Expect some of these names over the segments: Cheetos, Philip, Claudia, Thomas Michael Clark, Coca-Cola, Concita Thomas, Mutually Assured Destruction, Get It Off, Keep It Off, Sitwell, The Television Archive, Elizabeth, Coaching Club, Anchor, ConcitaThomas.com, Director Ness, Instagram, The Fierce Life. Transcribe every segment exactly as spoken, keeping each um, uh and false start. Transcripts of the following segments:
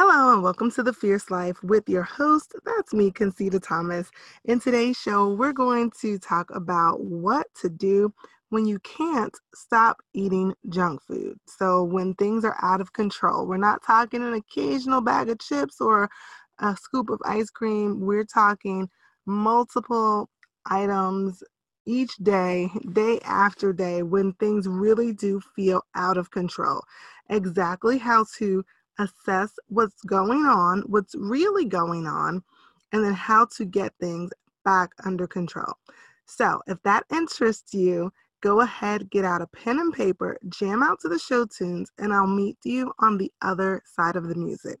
Hello and welcome to The Fierce Life with your host, that's me, Concita Thomas. In today's show, we're going to talk about what to do when you can't stop eating junk food. So when things are out of control, we're not talking an occasional bag of chips or a scoop of ice cream. We're talking multiple items each day, day after day, when things really do feel out of control. Exactly how to assess what's going on, what's really going on, and then how to get things back under control. So if that interests you, go ahead, get out a pen and paper, jam out to the show tunes, and I'll meet you on the other side of the music.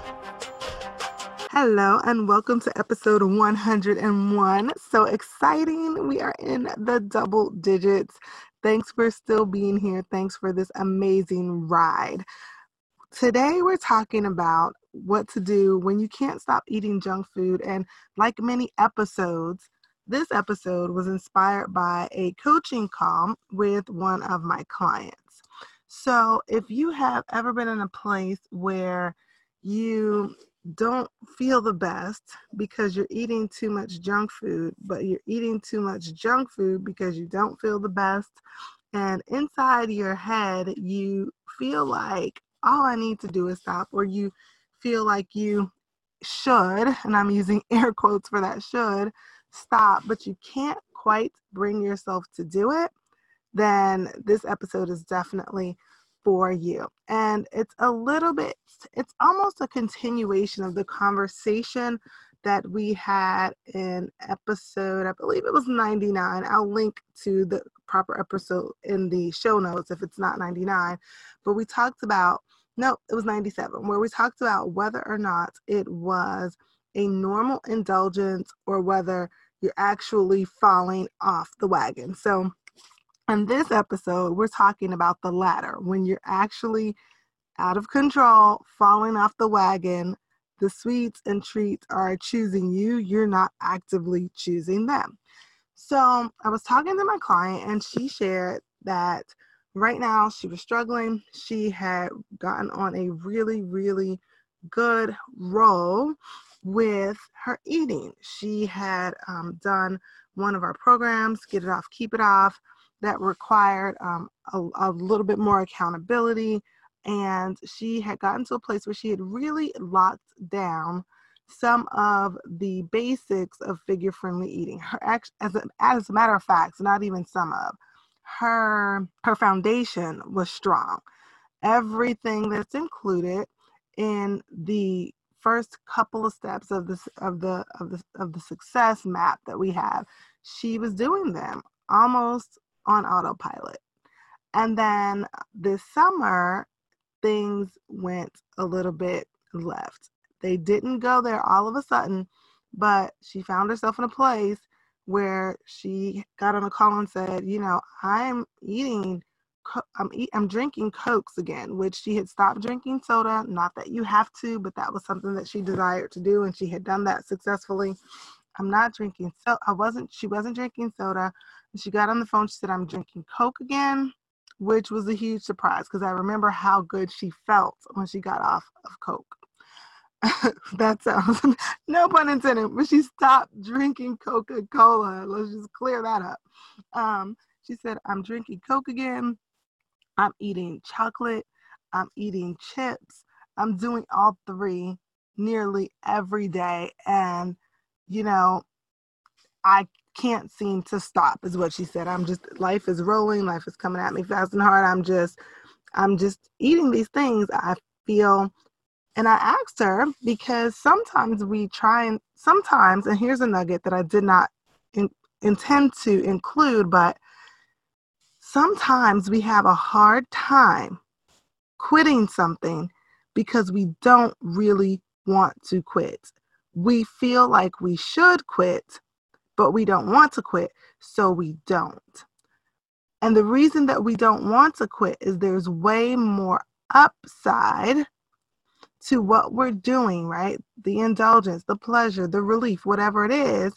Hello and welcome to episode one hundred and one. So exciting. We are in the double digits. Thanks for still being here. Thanks for this amazing ride. Today we're talking about what to do when you can't stop eating junk food. And like many episodes, this episode was inspired by a coaching call with one of my clients. So if you have ever been in a place where you don't feel the best because you're eating too much junk food, but you're eating too much junk food because you don't feel the best. And inside your head, you feel like all I need to do is stop, or you feel like you should, and I'm using air quotes for that should, stop, but you can't quite bring yourself to do it, then this episode is definitely for you. And it's a little bit, it's almost a continuation of the conversation that we had in episode, I believe it was ninety-nine. I'll link to the proper episode in the show notes if it's not ninety-nine. But we talked about, no, it was ninety-seven, where we talked about whether or not it was a normal indulgence or whether you're actually falling off the wagon. So in this episode, we're talking about the latter, when you're actually out of control, falling off the wagon. The sweets and treats are choosing you. You're not actively choosing them. So I was talking to my client and she shared that right now she was struggling. She had gotten on a really, really good roll with her eating. She had um, done one of our programs, Get It Off, Keep It Off, that required um, a, a little bit more accountability. And she had gotten to a place where she had really locked down some of the basics of figure-friendly eating. Her, as a, as a matter of fact, not even some of, her, her foundation was strong. Everything that's included in the first couple of steps of this of the of the of the success map that we have, she was doing them almost on autopilot. And then this summer, things went a little bit left. They didn't go there all of a sudden, but she found herself in a place where she got on a call and said, you know, I'm eating, I'm, eat, I'm drinking Cokes again, which she had stopped drinking soda. Not that you have to, but that was something that she desired to do. And she had done that successfully. I'm not drinking. So I wasn't, she wasn't drinking soda. She got on the phone. She said, I'm drinking Coke again, which was a huge surprise because I remember how good she felt when she got off of Coke. That sounds, no pun intended, but she stopped drinking Coca-Cola. Let's just clear that up. Um, she said, I'm drinking Coke again. I'm eating chocolate. I'm eating chips. I'm doing all three nearly every day. And, you know, I can't seem to stop is what she said. I'm just, life is rolling. Life is coming at me fast and hard. I'm just, I'm just eating these things. I feel, and I asked her because sometimes we try and sometimes, and here's a nugget that I did not in, intend to include, but sometimes we have a hard time quitting something because we don't really want to quit. We feel like we should quit, but we don't want to quit, so we don't. And the reason that we don't want to quit is there's way more upside to what we're doing, right? The indulgence, the pleasure, the relief, whatever it is,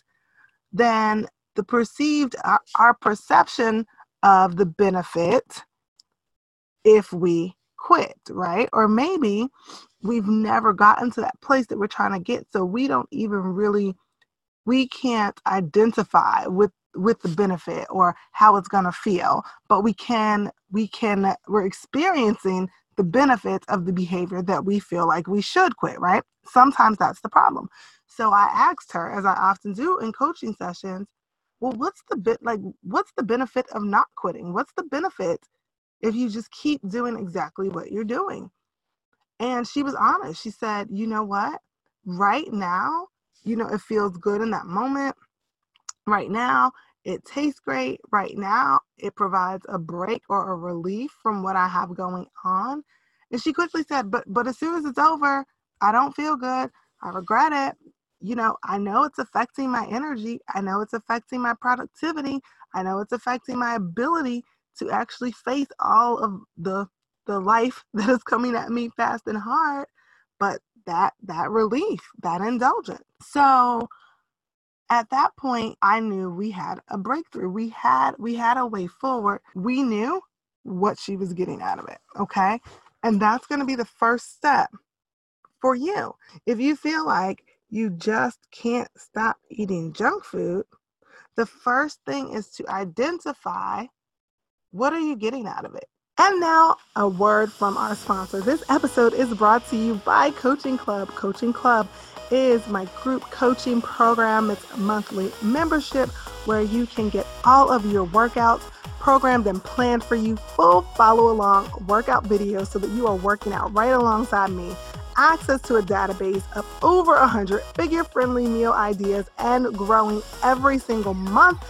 than the perceived, our, our perception of the benefit if we quit, right? Or maybe we've never gotten to that place that we're trying to get, so we don't even really, we can't identify with with the benefit or how it's going to feel, but we can, we can, we're experiencing the benefits of the behavior that we feel like we should quit, right? Sometimes that's the problem. So I asked her, as I often do in coaching sessions, well, what's the bit like, what's the benefit of not quitting? What's the benefit if you just keep doing exactly what you're doing? And she was honest. She said, you know what? Right now, you know, it feels good in that moment. Right now, it tastes great. Right now, it provides a break or a relief from what I have going on. And she quickly said, but but as soon as it's over, I don't feel good. I regret it. You know, I know it's affecting my energy. I know it's affecting my productivity. I know it's affecting my ability to actually face all of the the life that is coming at me fast and hard. But that that relief, that indulgence. So at that point, I knew we had a breakthrough. We had we had a way forward. We knew what she was getting out of it, okay? And that's going to be the first step for you. If you feel like you just can't stop eating junk food, the first thing is to identify, what are you getting out of it? And now, a word from our sponsor. This episode is brought to you by Coaching Club. Coaching Club is my group coaching program. It's a monthly membership where you can get all of your workouts programmed and planned for you, full follow-along workout videos so that you are working out right alongside me, access to a database of over one hundred figure-friendly meal ideas and growing every single month,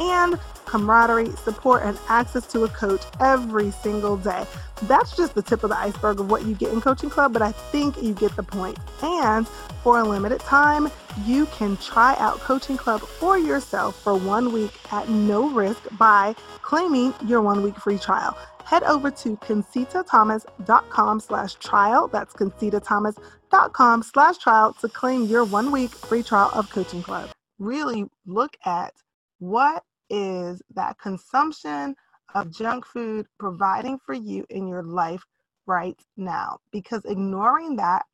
and camaraderie, support, and access to a coach every single day. That's just the tip of the iceberg of what you get in Coaching Club, but I think you get the point. And for a limited time, you can try out Coaching Club for yourself for one week at no risk by claiming your one-week free trial. Head over to Concita Thomas dot com slash trial. That's Concita Thomas dot com slash trial to claim your one-week free trial of Coaching Club. Really look at what is that consumption of junk food providing for you in your life right now? Because ignoring that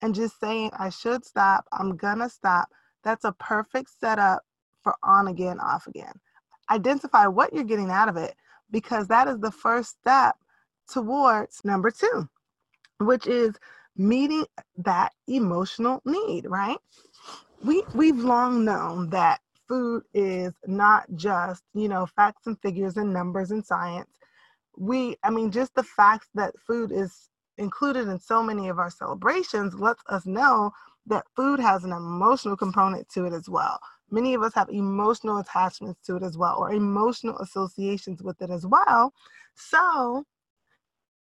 and just saying, I should stop, I'm gonna stop, that's a perfect setup for on again, off again. Identify what you're getting out of it, because that is the first step towards number two, which is meeting that emotional need, right? We, we've long known that food is not just, you know, facts and figures and numbers and science. We, I mean, just the fact that food is included in so many of our celebrations lets us know that food has an emotional component to it as well. Many of us have emotional attachments to it as well, or emotional associations with it as well. So,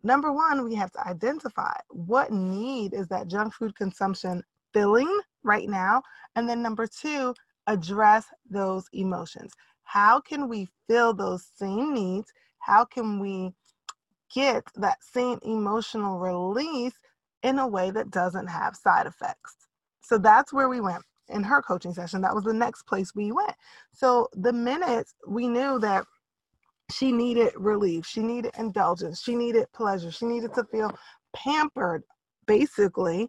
number one, we have to identify what need is that junk food consumption filling right now. And then number two, address those emotions. How can we fill those same needs? How can we get that same emotional release in a way that doesn't have side effects? So that's where we went in her coaching session. That was the next place we went. So the minute we knew that she needed relief, she needed indulgence, she needed pleasure, she needed to feel pampered, basically,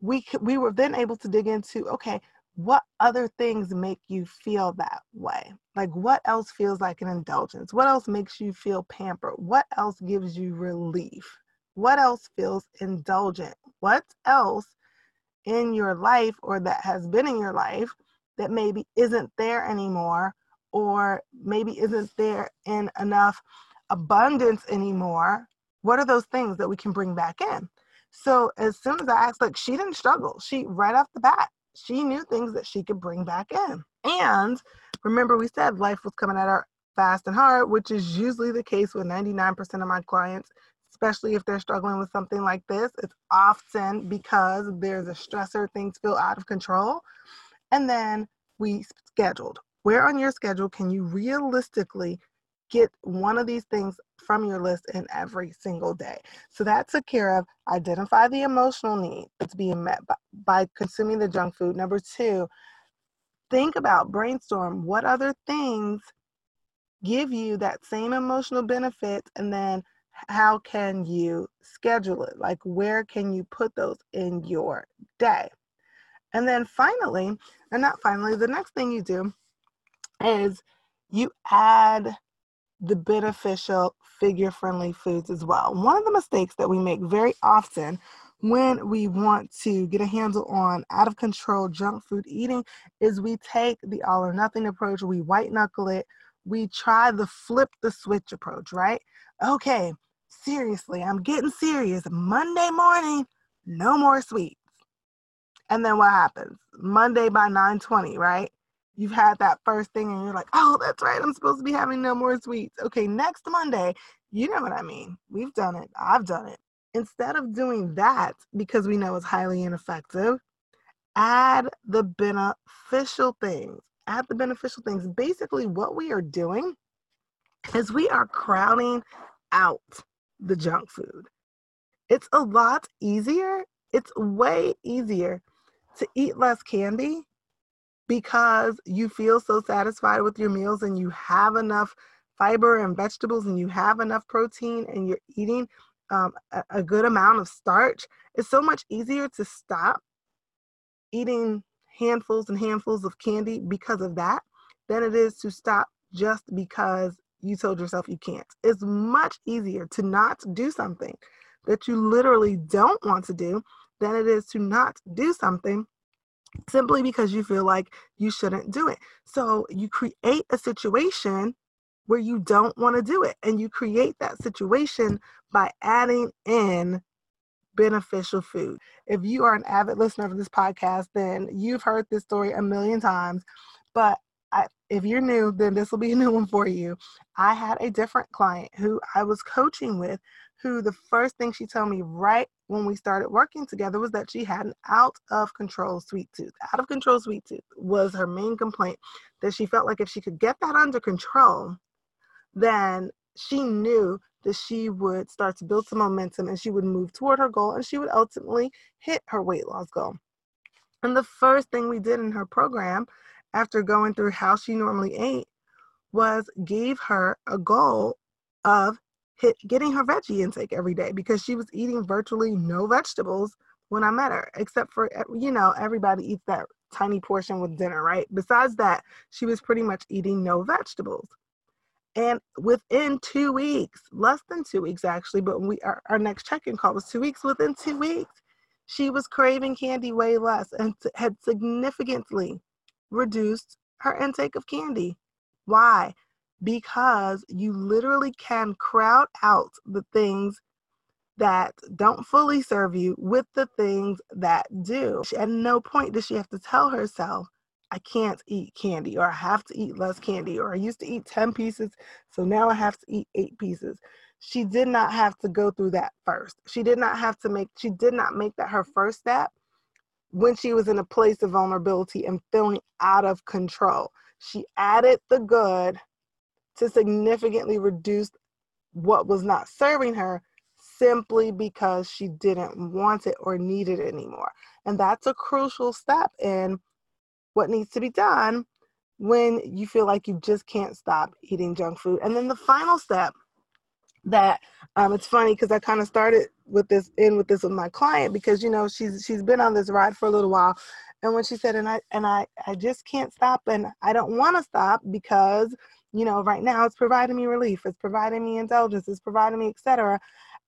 we we were then able to dig into, okay, what other things make you feel that way? Like, what else feels like an indulgence? What else makes you feel pampered? What else gives you relief? What else feels indulgent? What else in your life, or that has been in your life, that maybe isn't there anymore, or maybe isn't there in enough abundance anymore? What are those things that we can bring back in? So as soon as I asked, like, she didn't struggle. She, right off the bat, she knew things that she could bring back in. And remember, we said life was coming at her fast and hard, which is usually the case with ninety-nine percent of my clients, especially if they're struggling with something like this, it's often because there's a stressor, things feel out of control. And then we scheduled. Where on your schedule can you realistically get one of these things from your list in every single day? So that took care of identify the emotional need that's being met by, by consuming the junk food. Number two, think about, brainstorm, what other things give you that same emotional benefit, and then how can you schedule it? Like, where can you put those in your day? And then finally, and not finally, the next thing you do is you add the beneficial, figure-friendly foods as well. One of the mistakes that we make very often when we want to get a handle on out-of-control junk food eating is we take the all-or-nothing approach, we white-knuckle it, we try the flip-the-switch approach, right? Okay, seriously, I'm getting serious. Monday morning, no more sweets. And then what happens? Monday by nine twenty, right? You've had that first thing and you're like, oh, that's right, I'm supposed to be having no more sweets. Okay, next Monday, you know what I mean. We've done it. I've done it. Instead of doing that, because we know it's highly ineffective, add the beneficial things. Add the beneficial things. Basically, what we are doing is we are crowding out the junk food. It's a lot easier. It's way easier to eat less candy because you feel so satisfied with your meals and you have enough fiber and vegetables and you have enough protein and you're eating um, a, a good amount of starch. It's so much easier to stop eating handfuls and handfuls of candy because of that than it is to stop just because you told yourself you can't. It's much easier to not do something that you literally don't want to do than it is to not do something simply because you feel like you shouldn't do it. So you create a situation where you don't want to do it, and you create that situation by adding in beneficial food. If you are an avid listener of this podcast, then you've heard this story a million times, but I, if you're new, then this will be a new one for you. I had a different client who I was coaching with, who the first thing she told me right when we started working together was that she had an out of control sweet tooth. Out of control sweet tooth was her main complaint, that she felt like if she could get that under control, then she knew that she would start to build some momentum and she would move toward her goal and she would ultimately hit her weight loss goal. And the first thing we did in her program after going through how she normally ate was gave her a goal of hit, getting her veggie intake every day, because she was eating virtually no vegetables when I met her, except for, you know, everybody eats that tiny portion with dinner, right? Besides that, she was pretty much eating no vegetables. And within two weeks, less than two weeks actually, but we our, our next check-in call was two weeks. Within two weeks, she was craving candy way less and t- had significantly reduced her intake of candy. Why? Because you literally can crowd out the things that don't fully serve you with the things that do. At no point does she have to tell herself, I can't eat candy, or I have to eat less candy, or I used to eat ten pieces, so now I have to eat eight pieces. She did not have to go through that first. She did not have to make, she did not make that her first step when she was in a place of vulnerability and feeling out of control. She added the good to significantly reduce what was not serving her simply because she didn't want it or need it anymore. And that's a crucial step in what needs to be done when you feel like you just can't stop eating junk food. And then the final step that um, it's funny because I kind of started with this in with this with my client because, you know, she's she's been on this ride for a little while. And when she said, and I and I, I just can't stop and I don't want to stop because, you know, right now it's providing me relief. It's providing me indulgence. It's providing me, et cetera.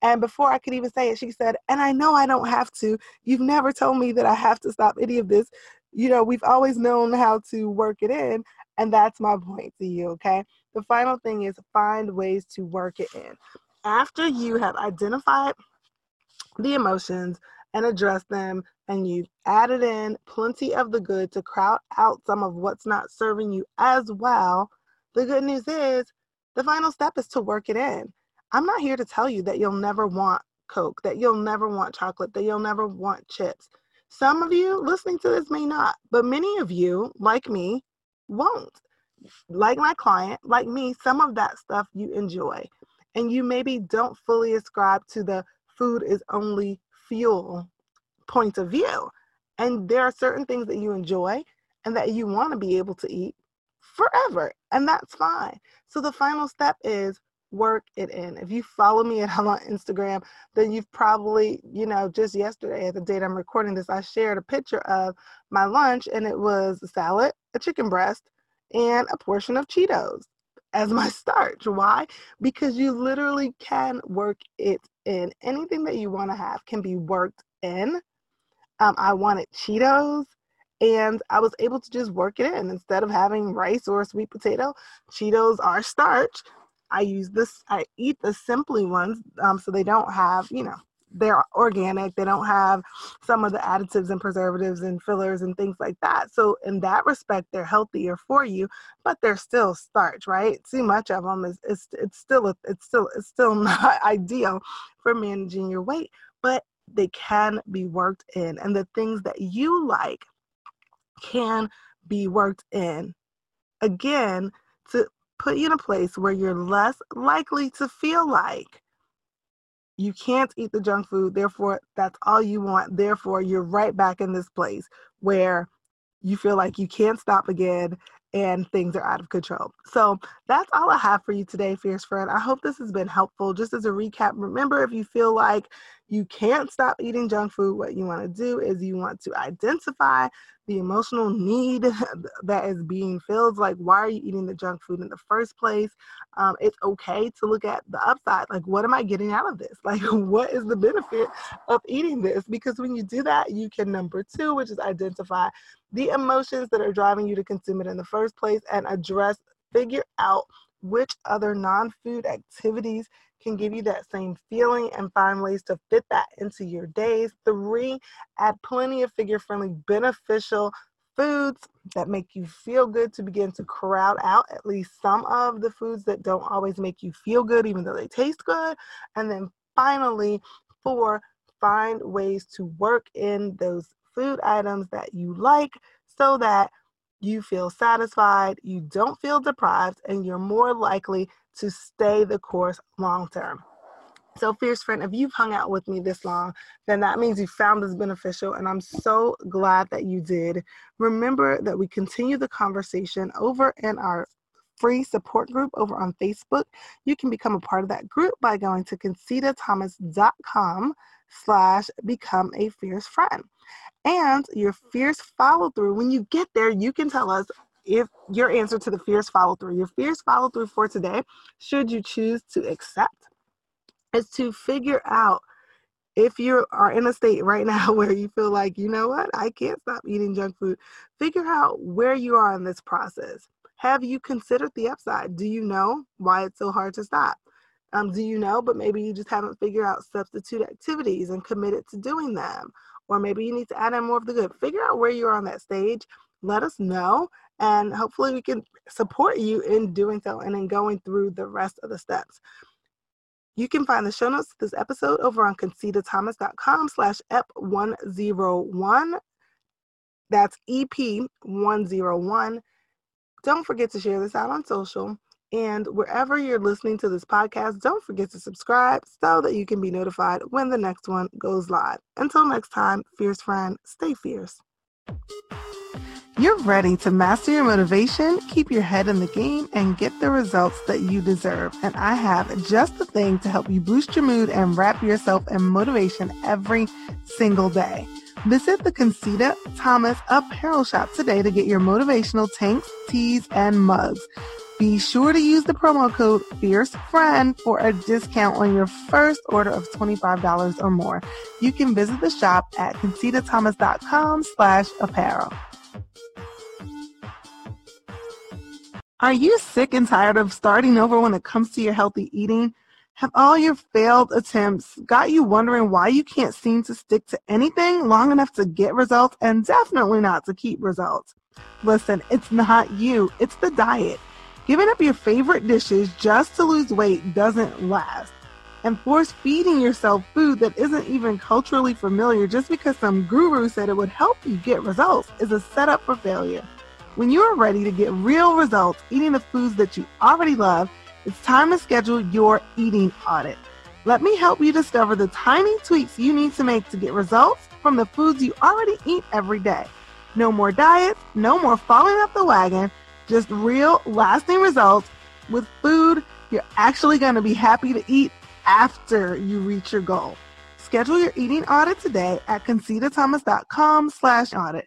And before I could even say it, she said, and I know I don't have to. You've never told me that I have to stop any of this. You know, we've always known how to work it in, and that's my point to you, okay? The final thing is find ways to work it in. After you have identified the emotions and addressed them, and you've added in plenty of the good to crowd out some of what's not serving you as well, the good news is the final step is to work it in. I'm not here to tell you that you'll never want Coke, that you'll never want chocolate, that you'll never want chips. Some of you listening to this may not, but many of you, like me, won't. Like my client, like me, some of that stuff you enjoy. And you maybe don't fully ascribe to the food is only fuel point of view. And there are certain things that you enjoy and that you want to be able to eat forever. And that's fine. So the final step is work it in. If you follow me at I'm on Instagram, then you've probably, you know, just yesterday at the date I'm recording this, I shared a picture of my lunch, and it was a salad, a chicken breast, and a portion of Cheetos as my starch. Why? Because you literally can work it in. Anything that you want to have can be worked in. Um, I wanted Cheetos, and I was able to just work it in. Instead of having rice or a sweet potato, Cheetos are starch. I use this, I eat the Simply ones, um, so they don't have, you know, they're organic. They don't have some of the additives and preservatives and fillers and things like that. So in that respect, they're healthier for you, but they're still starch, right? Too much of them is it's it's still a, it's still it's still not ideal for managing your weight, but they can be worked in, and the things that you like can be worked in. Again, to put you in a place where you're less likely to feel like you can't eat the junk food, therefore that's all you want, therefore you're right back in this place where you feel like you can't stop again and things are out of control. So that's all I have for you today, Fierce Friend. I hope this has been helpful. Just as a recap, remember, if you feel like you can't stop eating junk food, what you want to do is you want to identify the emotional need that is being filled. Like, why are you eating the junk food in the first place? Um, it's okay to look at the upside. Like, what am I getting out of this? Like, what is the benefit of eating this? Because when you do that, you can, number two, which is identify the emotions that are driving you to consume it in the first place, and address, figure out which other non-food activities can give you that same feeling, and find ways to fit that into your days. Three, add plenty of figure-friendly, beneficial foods that make you feel good to begin to crowd out at least some of the foods that don't always make you feel good, even though they taste good. And then finally, four, find ways to work in those food items that you like so that you feel satisfied, you don't feel deprived, and you're more likely to stay the course long term. So, Fierce Friend, if you've hung out with me this long, then that means you found this beneficial, and I'm so glad that you did. Remember that we continue the conversation over in our free support group over on Facebook. You can become a part of that group by going to Concita Thomas dot com slash become a fierce friend. And your fierce follow through, when you get there, you can tell us if your answer to the fierce follow through, your fierce follow through for today, should you choose to accept, is to figure out if you are in a state right now where you feel like, you know what, I can't stop eating junk food. Figure out where you are in this process. Have you considered the upside? Do you know why it's so hard to stop? Um, do you know, but maybe you just haven't figured out substitute activities and committed to doing them? Or maybe you need to add in more of the good. Figure out where you are on that stage. Let us know, and hopefully we can support you in doing so and in going through the rest of the steps. You can find the show notes to this episode over on Concita Thomas dot com slash E P one oh one. That's E P one oh one. Don't forget to share this out on social. And wherever you're listening to this podcast, don't forget to subscribe so that you can be notified when the next one goes live. Until next time, Fierce Friend, stay fierce. You're ready to master your motivation, keep your head in the game, and get the results that you deserve. And I have just the thing to help you boost your mood and wrap yourself in motivation every single day. Visit the Concita Thomas Apparel Shop today to get your motivational tanks, tees, and mugs. Be sure to use the promo code FierceFriend for a discount on your first order of twenty-five dollars or more. You can visit the shop at Concita Thomas dot com slash apparel. Are you sick and tired of starting over when it comes to your healthy eating? Have all your failed attempts got you wondering why you can't seem to stick to anything long enough to get results, and definitely not to keep results? Listen, it's not you, it's the diet. Giving up your favorite dishes just to lose weight doesn't last. and force feeding yourself food that isn't even culturally familiar just because some guru said it would help you get results is a setup for failure. When you are ready to get real results eating the foods that you already love, it's time to schedule your eating audit. Let me help you discover the tiny tweaks you need to make to get results from the foods you already eat every day. No more diets, no more falling off the wagon, just real, lasting results with food you're actually going to be happy to eat after you reach your goal. Schedule your eating audit today at Concita Thomas dot com slash audit.